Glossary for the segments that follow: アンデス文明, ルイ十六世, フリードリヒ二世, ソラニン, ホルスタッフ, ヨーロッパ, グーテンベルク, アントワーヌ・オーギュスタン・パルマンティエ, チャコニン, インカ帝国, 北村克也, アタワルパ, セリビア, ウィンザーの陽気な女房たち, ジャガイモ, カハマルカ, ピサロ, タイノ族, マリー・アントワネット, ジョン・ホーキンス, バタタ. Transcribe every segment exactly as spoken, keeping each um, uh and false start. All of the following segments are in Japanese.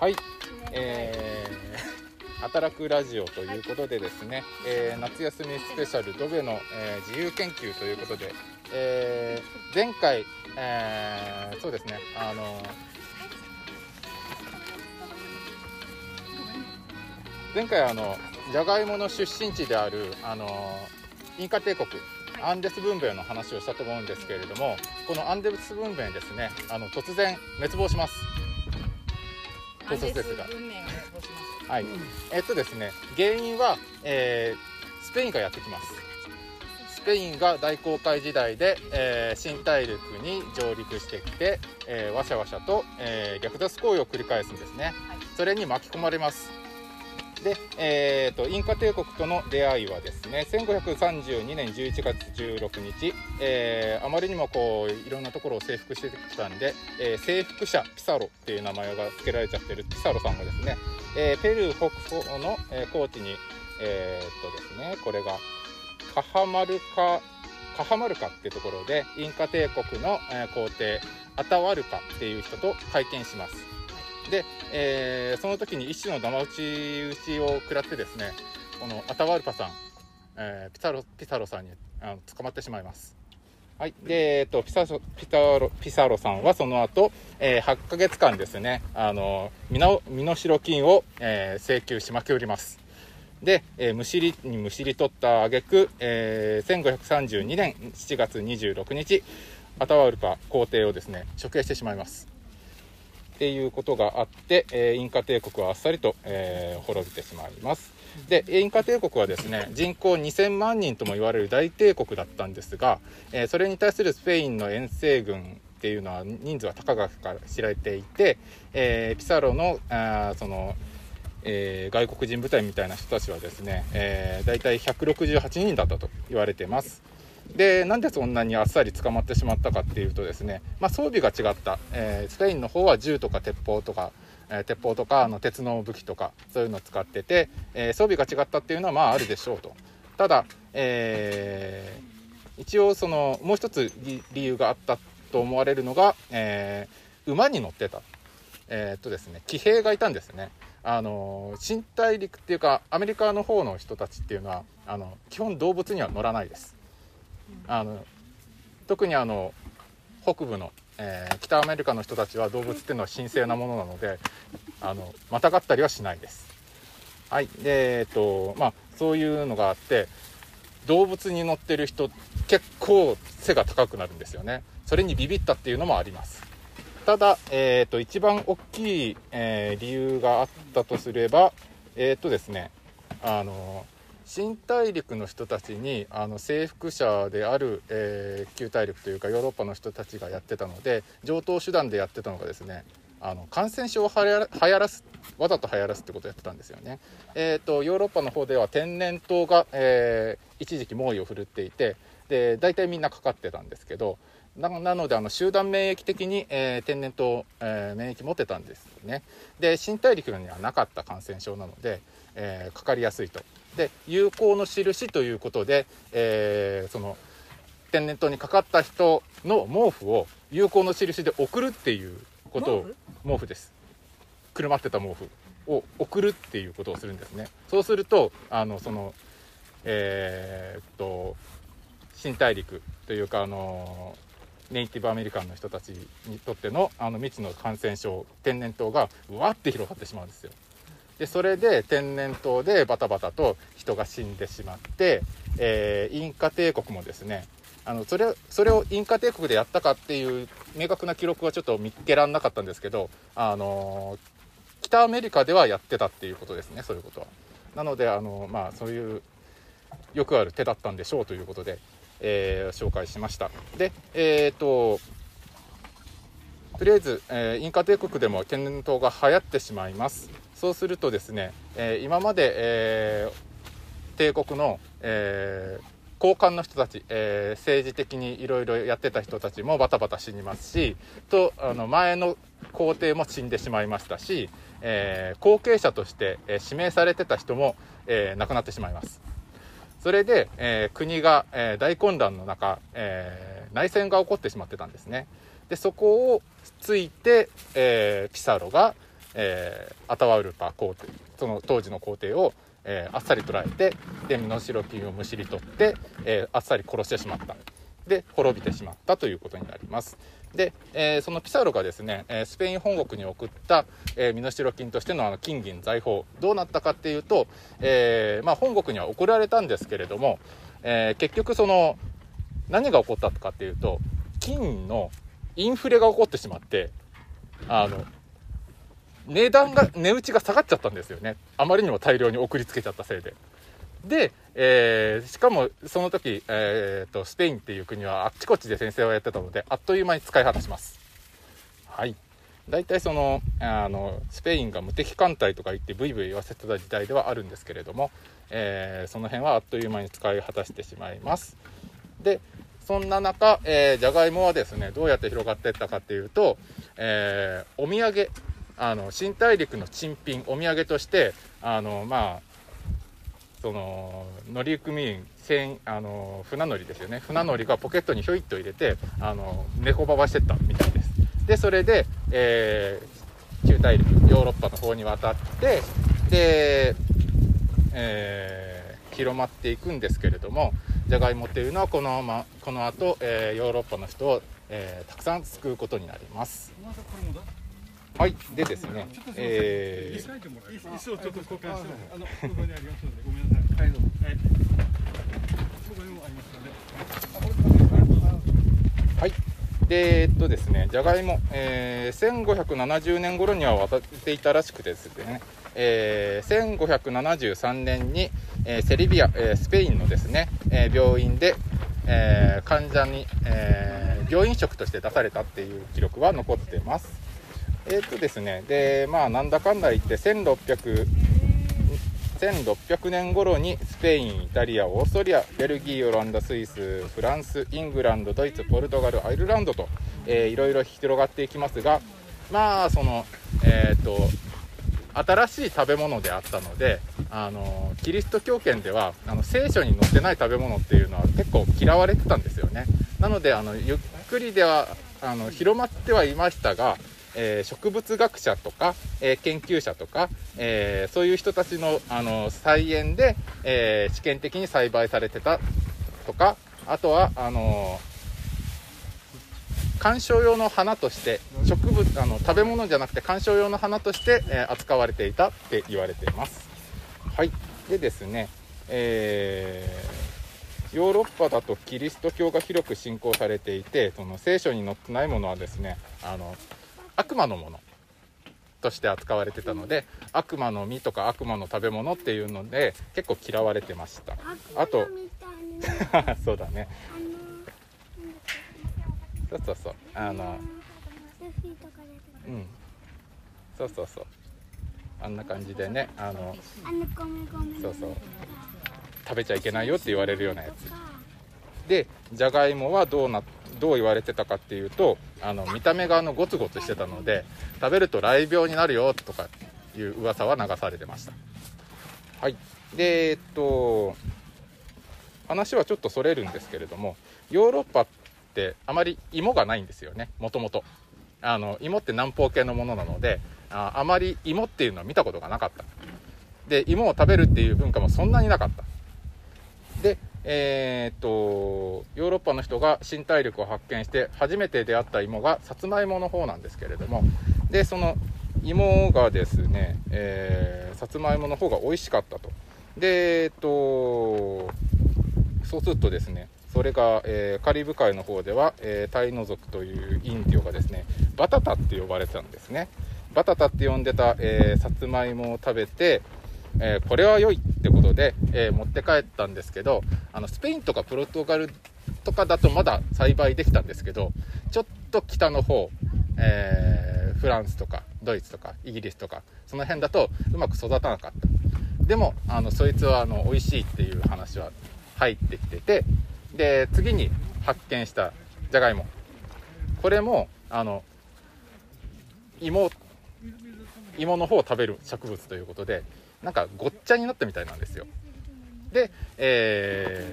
はい、えー、働くラジオということでですね、えー、夏休みスペシャル土下の、えー、自由研究ということで、えー、前回、えー、そうですね、あのー前回あのジャガイモの出身地であるあのインカ帝国、アンデス文明の話をしたと思うんですけれども、このアンデス文明ですね、あの突然滅亡します。アンデス文明が滅亡します。はい。えっとですね、原因は、えー、スペインがやってきます。スペインが大航海時代で、えー、新大陸に上陸してきて、えー、わしゃわしゃと、えー、略奪行為を繰り返すんですね。それに巻き込まれます。でえー、とインカ帝国との出会いはですね、せんごひゃくさんじゅうにねんじゅういちがつじゅうろくにち、えー、あまりにもこういろんなところを征服してきたんで、えー、征服者ピサロっていう名前が付けられちゃってるピサロさんがですね、えー、ペルー北方の、えー、高地に、えーっとですね、これがカハマルカカハマルカってところでインカ帝国の、えー、皇帝アタワルカっていう人と会見します。でえー、その時に一種の騙討ちを食らってですね、このアタワルパさん、えー、ピサロ、ピサロさんにあの捕まってしまいます。はい、でえー、とピサロ、ピサロ、ピサロさんはその後、えー、はちかげつかんですね、あの身の、身の代金を、えー、請求しまきおります。で、えー、むしりにむしり取った挙句、えー、せんごひゃくさんじゅうにねんしちがつにじゅうろくにちアタワルパ皇帝をですね処刑してしまいますっていうことがあって、えー、インカ帝国はあっさりと、えー、滅びてしまいます。で、インカ帝国はですね、人口にせんまんにんとも言われる大帝国だったんですが、えー、それに対するスペインの遠征軍っていうのは人数は高々から知られていて、えー、ピサロの、あー、その、えー、外国人部隊みたいな人たちはですね、えー、大体ひゃくろくじゅうはちにんだったと言われています。でなんでそんなにあっさり捕まってしまったかっていうとですね、まあ、装備が違った、えー、スペインの方は銃とか鉄砲とか、えー、鉄砲とかあの鉄の武器とかそういうのを使ってて、えー、装備が違ったっていうのはまああるでしょうと。ただ、えー、一応そのもう一つ理由があったと思われるのが、えー、馬に乗ってた、えーっとですね、騎兵がいたんですね。あの新大陸っていうかアメリカの方の人たちっていうのはあの基本動物には乗らないです。あの特にあの北部の、えー、北アメリカの人たちは動物っていうのは神聖なものなのであのまたがったりはしないです。はい、でえっとまあそういうのがあって動物に乗ってる人結構背が高くなるんですよね。それにビビったっていうのもあります。ただ、えー、っと一番大きい、えー、理由があったとすればえー、っとですねあの新大陸の人たちにあの征服者である、えー、旧大陸というかヨーロッパの人たちがやってたので常套手段でやってたのがですねあの感染症をはや流行らすわざと流行らすってことをやってたんですよね。えーとヨーロッパの方では天然痘が、えー、一時期猛威を振るっていてで大体みんなかかってたんですけど な, なのであの集団免疫的に、えー、天然痘、えー、免疫持ってたんですよね。で新大陸にはなかった感染症なので、えー、かかりやすいと。で友好の印ということで、えー、その天然痘にかかった人の毛布を友好の印で送るっていうことを毛布, 毛布ですくるまってた毛布を送るっていうことをするんですね。そうするとあのそのえー、っと新大陸というかあのネイティブアメリカンの人たちにとってのあの未知の感染症天然痘がうわって広がってしまうんですよ。でそれで天然痘でバタバタと人が死んでしまって、えー、インカ帝国もですねあのそれ、それをインカ帝国でやったかっていう明確な記録はちょっと見っけらんなかったんですけど、あのー、北アメリカではやってたっていうことですね。そういうことはなので、あのーまあ、そういうよくある手だったんでしょうということで、えー、紹介しました。で、えー、っととりあえず、えー、インカ帝国でも天然痘が流行ってしまいます。そうするとですね、えー、今まで、えー、帝国の、えー、高官の人たち、えー、政治的にいろいろやってた人たちもバタバタ死にますしとあの前の皇帝も死んでしまいましたし、えー、後継者として、えー、指名されてた人も、えー、亡くなってしまいます。それで、えー、国が、えー、大混乱の中、えー、内戦が起こってしまってたんですね。でそこをついて、えー、ピサロがえー、アタワウルパ皇帝、その当時の皇帝を、えー、あっさり捕らえて、で身代金をむしり取って、えー、あっさり殺してしまった。で滅びてしまったということになります。で、えー、そのピサロがですね、スペイン本国に送った、えー、身代金として の, あの金銀財宝どうなったかっていうと、えーまあ、本国には送られたんですけれども、えー、結局その何が起こったかっていうと、金のインフレが起こってしまって、あの値段が値打ちが下がっちゃったんですよね、あまりにも大量に送りつけちゃったせいで。で、えー、しかもその時、えー、とスペインっていう国はあっちこっちで戦争をやってたので、あっという間に使い果たします。はい、だいたいそのあのスペインが無敵艦隊とか言ってブイブイ言わせてた時代ではあるんですけれども、えー、その辺はあっという間に使い果たしてしまいます。でそんな中、えー、じゃがいもはですね、どうやって広がっていったかっていうと、えー、お土産、あの新大陸の珍品、お土産としてあのまあその乗組員、あの船乗りですよね、船乗りがポケットにひょいっと入れてあの猫ばばしてったみたいです。でそれで、えー、旧大陸ヨーロッパの方に渡って、で、えー、広まっていくんですけれども、ジャガイモっていうのはこの、ま、この後、えー、ヨーロッパの人を、えー、たくさん救うことになります。はい、でですね、えー、はい、でえっとですね、じゃがいも、えー、せんごひゃくななじゅうねん頃には渡っていたらしくてですね、えー、せんごひゃくななじゅうさんねんに、えー、セリビア、えー、スペインのですね、えー、病院で、えー、患者に、えー、病院食として出されたっていう記録は残ってます。えーっとですね、でまあ、なんだかんだ言ってせんろっぴゃくねん頃にスペイン、イタリア、オーストリア、ベルギー、オランダ、スイス、フランス、イングランド、ドイツ、ポルトガル、アイルランドと、えー、いろいろ広がっていきますが、まあその、えーっと新しい食べ物であったので、あのキリスト教圏ではあの聖書に載ってない食べ物っていうのは結構嫌われてたんですよね。なのであのゆっくりではあの広まってはいましたが、えー、植物学者とか、えー、研究者とか、えー、そういう人たちの、あの菜園で、えー、試験的に栽培されてたとか、あとはあのー、観賞用の花として植物あの食べ物じゃなくて観賞用の花として、えー、扱われていたって言われています。はい、でですね、えーヨーロッパだとキリスト教が広く信仰されていて、その聖書に載ってないものはですね、あの悪魔のものとして扱われてたので、悪魔の実とか悪魔の食べ物っていうので結構嫌われてました。あとそうだね、そうそうそう、あのうんそうそうそう、あんな感じでね、あのそうそう、食べちゃいけないよって言われるようなやつで、じゃがいもはどうなってどう言われてたかっていうと、あの見た目があのゴツゴツしてたので食べると雷病になるよとかいう噂は流されてました。はい、でえっと話はちょっとそれるんですけれども、ヨーロッパってあまり芋がないんですよね。もともとあの芋って南方系のものなので、 あ, あまり芋っていうのは見たことがなかった。で芋を食べるっていう文化もそんなになかった。でえー、っとヨーロッパの人が新大陸を発見して初めて出会った芋がさつまいもの方なんですけれども、でその芋がですね、えー、さつまいもの方が美味しかったと。で、えー、っとそうするとですね、それが、えー、カリブ海の方では、えー、タイノ族というインディオがですね、バタタって呼ばれてたんですね。バタタって呼んでた、えー、さつまいもを食べて、えー、これは良いってことで、えー、持って帰ったんですけど、あのスペインとかポルトガルとかだとまだ栽培できたんですけど、ちょっと北の方、えー、フランスとかドイツとかイギリスとかその辺だとうまく育たなかった。でもあのそいつはあの美味しいっていう話は入ってきてて、で次に発見したジャガイモ、これもあの芋芋の方を食べる植物ということで、なんかごっちゃになったみたいなんですよ。で、え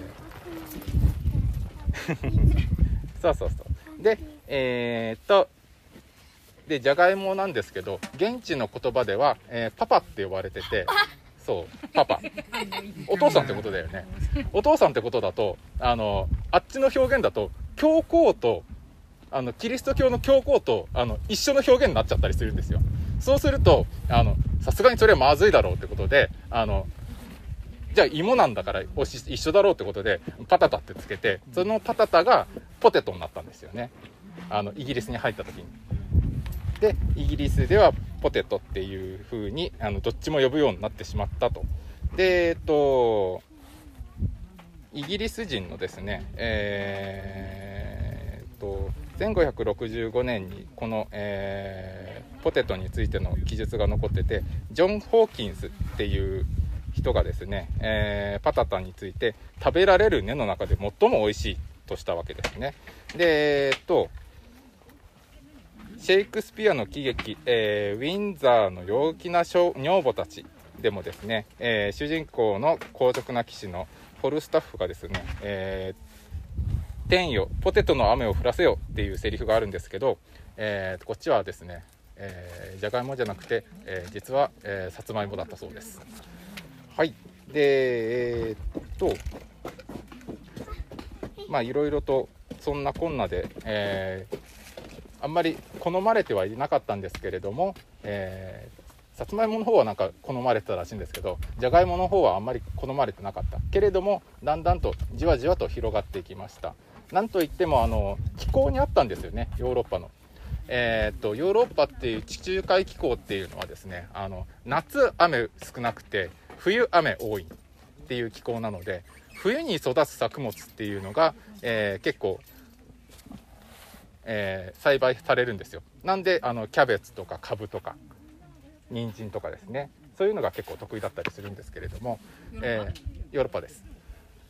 ー、そうそうそう。で、えー、っとでじゃがいもなんですけど、現地の言葉では、えー、パパって呼ばれてて、そうパパお父さんってことだよね。お父さんってことだと、あのあっちの表現だと教皇とあのキリスト教の教皇とあの一緒の表現になっちゃったりするんですよ。そうするとさすがにそれはまずいだろうってことで、あのじゃあ芋なんだから一緒だろうってことでパタタってつけて、そのパタタがポテトになったんですよね、あのイギリスに入った時に。でイギリスではポテトっていう風にあのどっちも呼ぶようになってしまったと。でえっとイギリス人のですね、えー、っとせんごひゃくろくじゅうごねんにこの、えー、ポテトについての記述が残ってて、ジョン・ホーキンスっていう人がですね、えー、パタタについて食べられる根の中で最も美味しいとしたわけですね。でえー、っとシェイクスピアの喜劇、えー、ウィンザーの陽気な女房たちでもですね、えー、主人公の皇族な騎士のホルスタッフがですね、えー、天よポテトの雨を降らせよっていうセリフがあるんですけど、えー、こっちはですね、えー、じゃがいもじゃなくて、えー、実は、えー、さつまいもだったそうです。はい。でえー、っとまあいろいろとそんなこんなで、えーあんまり好まれてはいなかったんですけれども、えー、さつまいもの方はなんか好まれてたらしいんですけど、じゃがいもの方はあんまり好まれてなかったけれども、だんだんとじわじわと広がっていきました。なんといってもあの気候にあったんですよね、ヨーロッパの、えー、っとヨーロッパっていう地中海気候っていうのはですね、あの夏雨少なくて冬雨多いっていう気候なので、冬に育つ作物っていうのが、えー、結構えー、栽培されるんですよ。なんであのキャベツとかカブとか人参とかですね、そういうのが結構得意だったりするんですけれども、えー、ヨーロッパです。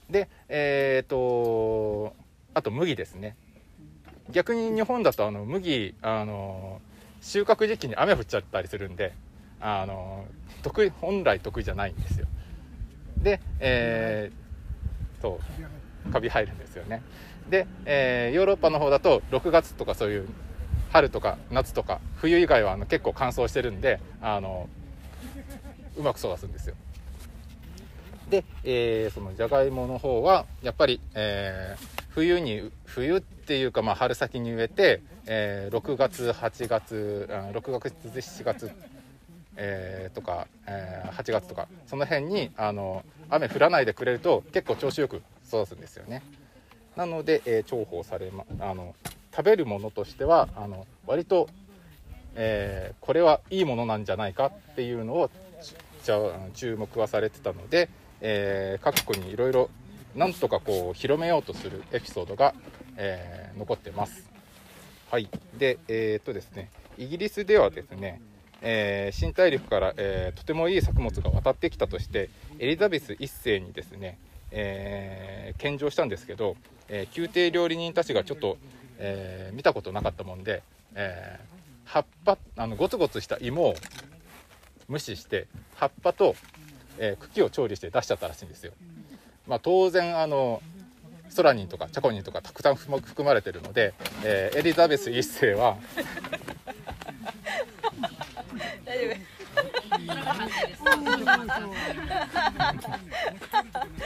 でえー、とあと麦ですね。逆に日本だとあの麦、あの収穫時期に雨降っちゃったりするんで、あの得意本来得意じゃないんですよ。で、えー、そうカビ入るんですよね。でえー、ヨーロッパの方だとろくがつとかそういう春とか夏とか冬以外はあの結構乾燥してるんで、あのうまく育つんですよ。で、えー、そのじゃがいもの方はやっぱり、えー、冬に冬っていうか、まあ、春先に植えて、えー、ろくがつはちがつろくがつしちがつ、えー、とか、えー、はちがつとかその辺にあの雨降らないでくれると結構調子よく育つんですよね。なので、えー、重宝され、ま、あの食べるものとしてはあの割と、えー、これはいいものなんじゃないかっていうのをじゃ注目はされてたので、えー、各国にいろいろなんとかこう広めようとするエピソードが、えー、残ってます。はい。で、えー、っとですね、イギリスではですね、えー、新大陸から、えー、とてもいい作物が渡ってきたとしてエリザベス一世にですね、えー、献上したんですけど、えー、宮廷料理人たちがちょっと、えー、見たことなかったもんで、えー、葉っぱあのゴツゴツした芋を無視して葉っぱと、えー、茎を調理して出しちゃったらしいんですよ。まあ、当然あのソラニンとかチャコニンとかたくさん含まれてるので、えー、エリザベス一世は大丈夫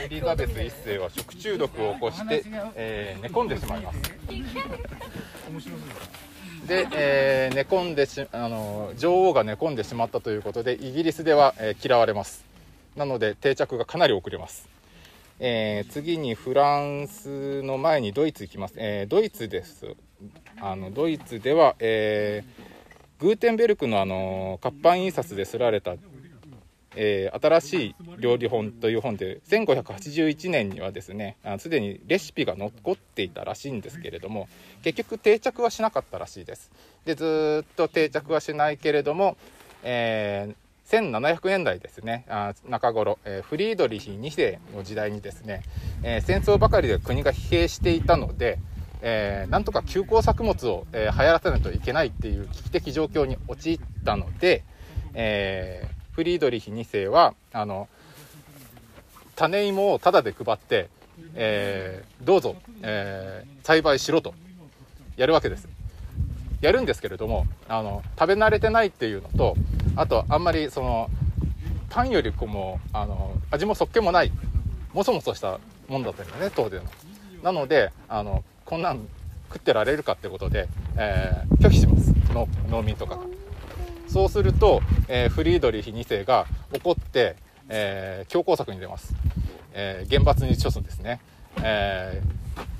エリザベス一世は食中毒を起こして、えー、寝込んでしまいます。で、えー、寝込んでしあの女王が寝込んでしまったということでイギリスでは、えー、嫌われます。なので定着がかなり遅れます。えー、次にフランスの前にドイツ行きます。えー、ドイツです。あのドイツでは、えーグーテンベルクのあの活版印刷で刷られた、えー、新しい料理本という本でせんごひゃくはちじゅういちねんにはですね、すでにレシピが残っていたらしいんですけれども、結局定着はしなかったらしいです。でずっと定着はしないけれども、えー、せんななひゃくねんだいですね、あ中頃、えー、フリードリヒに世の時代にですね、えー、戦争ばかりで国が疲弊していたので、えー、なんとか休耕作物を、えー、流行らせないといけないっていう危機的状況に陥ったので、えー、フリードリヒに世はあの種芋をタダで配って、えー、どうぞ、えー、栽培しろとやるわけです。やるんですけれども、あの食べ慣れてないっていうのと、あとあんまりそのパンよりこもあの味もそっけもないもそもそしたもんだったんだよね当時の。なのであのこんなん食ってられるかってことで、えー、拒否しますの農民とかが。そうすると、えー、フリードリヒにせいが怒って、えー、強硬策に出ます、えー、厳罰に処すんですね、えー、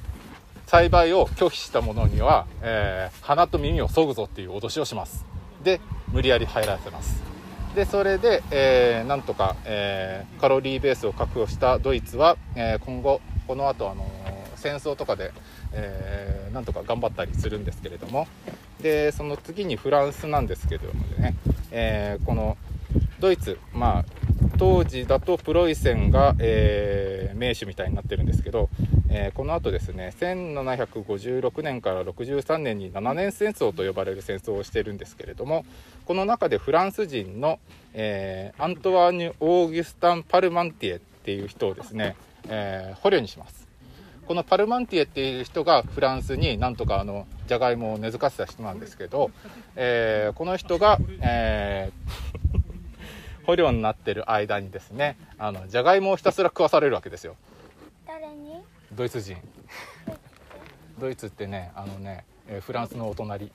栽培を拒否した者には、えー、鼻と耳を削ぐぞっていう脅しをします。で無理やり入らせます。でそれで、えー、なんとか、えー、カロリーベースを確保したドイツは、えー、今後この後あのー、戦争とかで、えー、なんとか頑張ったりするんですけれども、でその次にフランスなんですけれどもね、えー、このドイツ、まあ、当時だとプロイセンが、えー、名手みたいになってるんですけど、えー、この後ですねせんななひゃくごじゅうろくねんからろくじゅうさんねんにななねん戦争と呼ばれる戦争をしてるんですけれども、この中でフランス人の、えー、アントワーヌ・オーギュスタン・パルマンティエっていう人をですね、えー、捕虜にします。このパルマンティエっていう人がフランスになんとかあのジャガイモを根付かせた人なんですけど、えー、この人が、えー、捕虜になってる間にですねあのジャガイモをひたすら食わされるわけですよ。誰に？ドイツ人。ドイツってねあのねフランスのお隣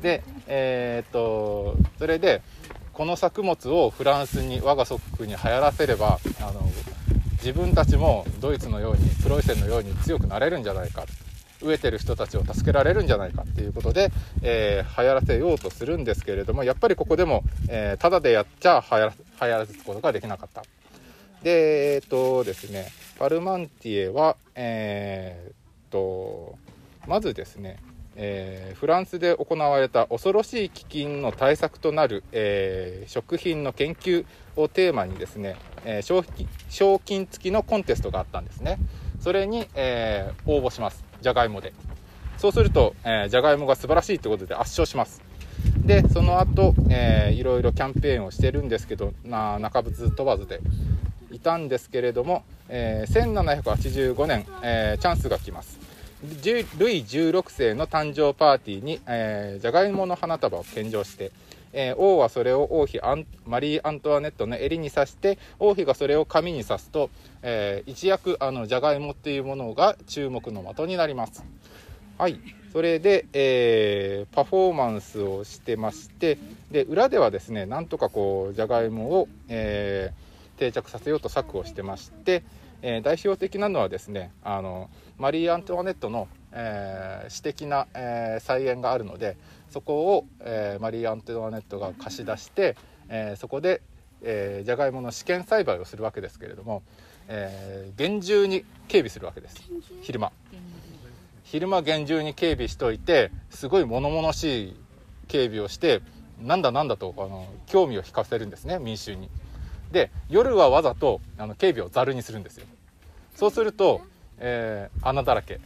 で、えー、っとそれでこの作物をフランスに我が祖国に流行らせればあの自分たちもドイツのようにプロイセンのように強くなれるんじゃないか、飢えてる人たちを助けられるんじゃないかっていうことで、えー、流行らせようとするんですけれども、やっぱりここでも、えー、ただでやっちゃ流行ら、流行らせることができなかった。でえー、っとですねパルマンティエは、えー、っとまずですねえー、フランスで行われた恐ろしい飢饉の対策となる、えー、食品の研究をテーマにですね、えー、賞金、賞金付きのコンテストがあったんですね。それに、えー、応募します。じゃがいもでそうすると、えー、じゃがいもが素晴らしいということで圧勝します。でその後、えー、いろいろキャンペーンをしてるんですけどな中物飛ばずでいたんですけれども、えー、せんななひゃくはちじゅうごねん、えー、チャンスが来ます。ルイじゅうろくせいの誕生パーティーに、えー、ジャガイモの花束を献上して、えー、王はそれを王妃アンマリー・アントワネットの襟に刺して、王妃がそれを髪に刺すと、えー、一躍あのジャガイモっていうものが注目の的になります。はい、それで、えー、パフォーマンスをしてまして、で裏ではですねなんとかこうジャガイモを、えー、定着させようと策をしてまして、えー、代表的なのはですねあのマリー・アントワネットの、えー、私的な、えー、菜園があるのでそこを、えー、マリー・アントワネットが貸し出して、えー、そこで、えー、ジャガイモの試験栽培をするわけですけれども、えー、厳重に警備するわけです。昼間昼間厳重に警備しといてすごい物々しい警備をしてなんだなんだとあの興味を引かせるんですね民衆に。で夜はわざとあの警備をザルにするんですよ。そうするとえー、穴だらけ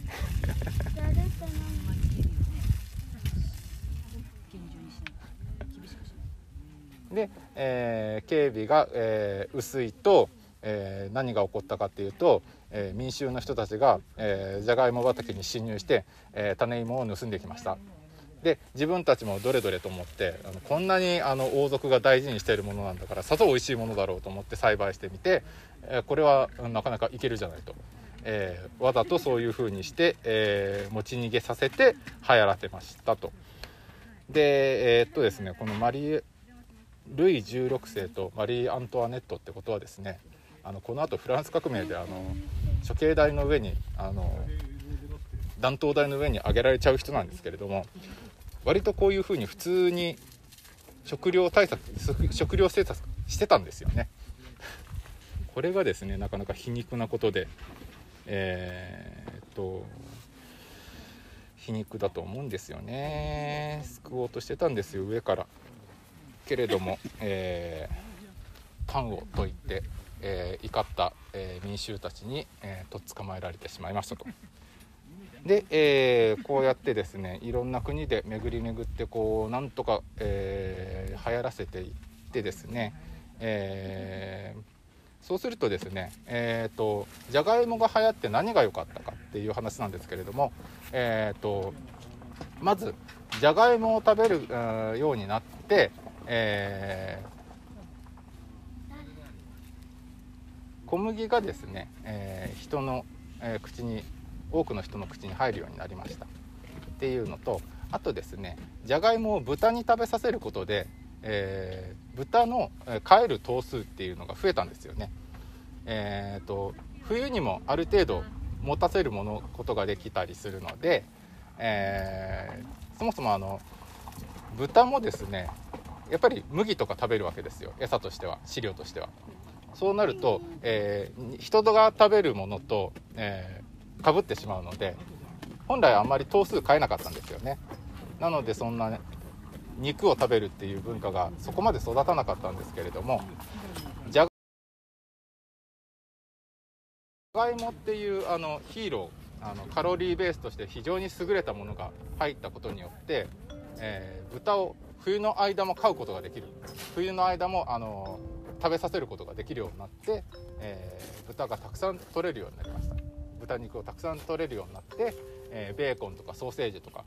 で、えー、警備が、えー、薄いと、えー、何が起こったかっていうと、えー、民衆の人たちが、えー、じゃがいも畑に侵入して、えー、種芋を盗んできました。で自分たちもどれどれと思ってあのこんなにあの王族が大事にしているものなんだからさぞおいしいものだろうと思って栽培してみて、えー、これはなかなかいけるじゃないと、えー、わざとそういう風にして、えー、持ち逃げさせて流行らせましたと。でえー、っとですねこのマリールイじゅうろくせいとマリー・アントワネットってことはですねあのこの後フランス革命であの処刑台の上にあの断頭台の上に上げられちゃう人なんですけれども、割とこういう風に普通に食料対策食料政策してたんですよね。これがですねなかなか皮肉なことでえー、っと皮肉だと思うんですよね。救おうとしてたんですよ上から。けれども、えー、パンをと言って、えー、怒った、えー、民衆たちに、えー、とっ捕まえられてしまいましたと。で、えー、こうやってですねいろんな国で巡り巡ってこうなんとか、えー、流行らせていってですね、えーそうするとですね、えーと、じゃがいもが流行って何が良かったかっていう話なんですけれども、えーと、まずじゃがいもを食べるようになって、えー、小麦がですね、えー、人の、えー、口に多くの人の口に入るようになりましたっていうのと、あとですね、じゃがいもを豚に食べさせることで、えー、豚の帰る頭数っていうのが増えたんですよね。えーと、冬にもある程度持たせるものことができたりするので、えー、そもそもあの豚もですね、やっぱり麦とか食べるわけですよ、餌としては、飼料としては。そうなると、えー、人が食べるものと、えー、かぶってしまうので、本来あんまり頭数変えなかったんですよね。なのでそんな、ね、肉を食べるっていう文化がそこまで育たなかったんですけれども、じゃがいもっていうあのヒーロー、あのカロリーベースとして非常に優れたものが入ったことによって、えー、豚を冬の間も飼うことができる、冬の間もあの食べさせることができるようになって、えー、豚がたくさん取れるようになりました。豚肉をたくさん取れるようになって、えー、ベーコンとかソーセージとか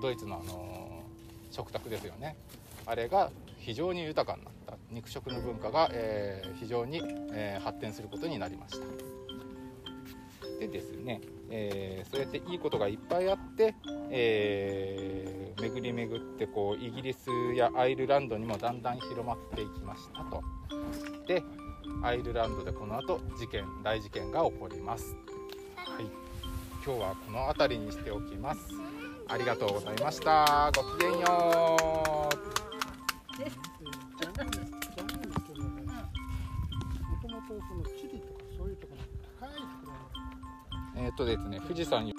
ドイツのあのー、食卓ですよね。あれが非常に豊かになった肉食の文化が、えー、非常に、えー、発展することになりました。でですね、えー、そうやっていいことがいっぱいあって、えー、巡り巡ってこうイギリスやアイルランドにもだんだん広まっていきましたと。で、アイルランドでこの後事件、大事件が起こります。はい、今日はこの辺りにしておきます。ありがとうございました。ごきげんよう。えっとですね、富士山。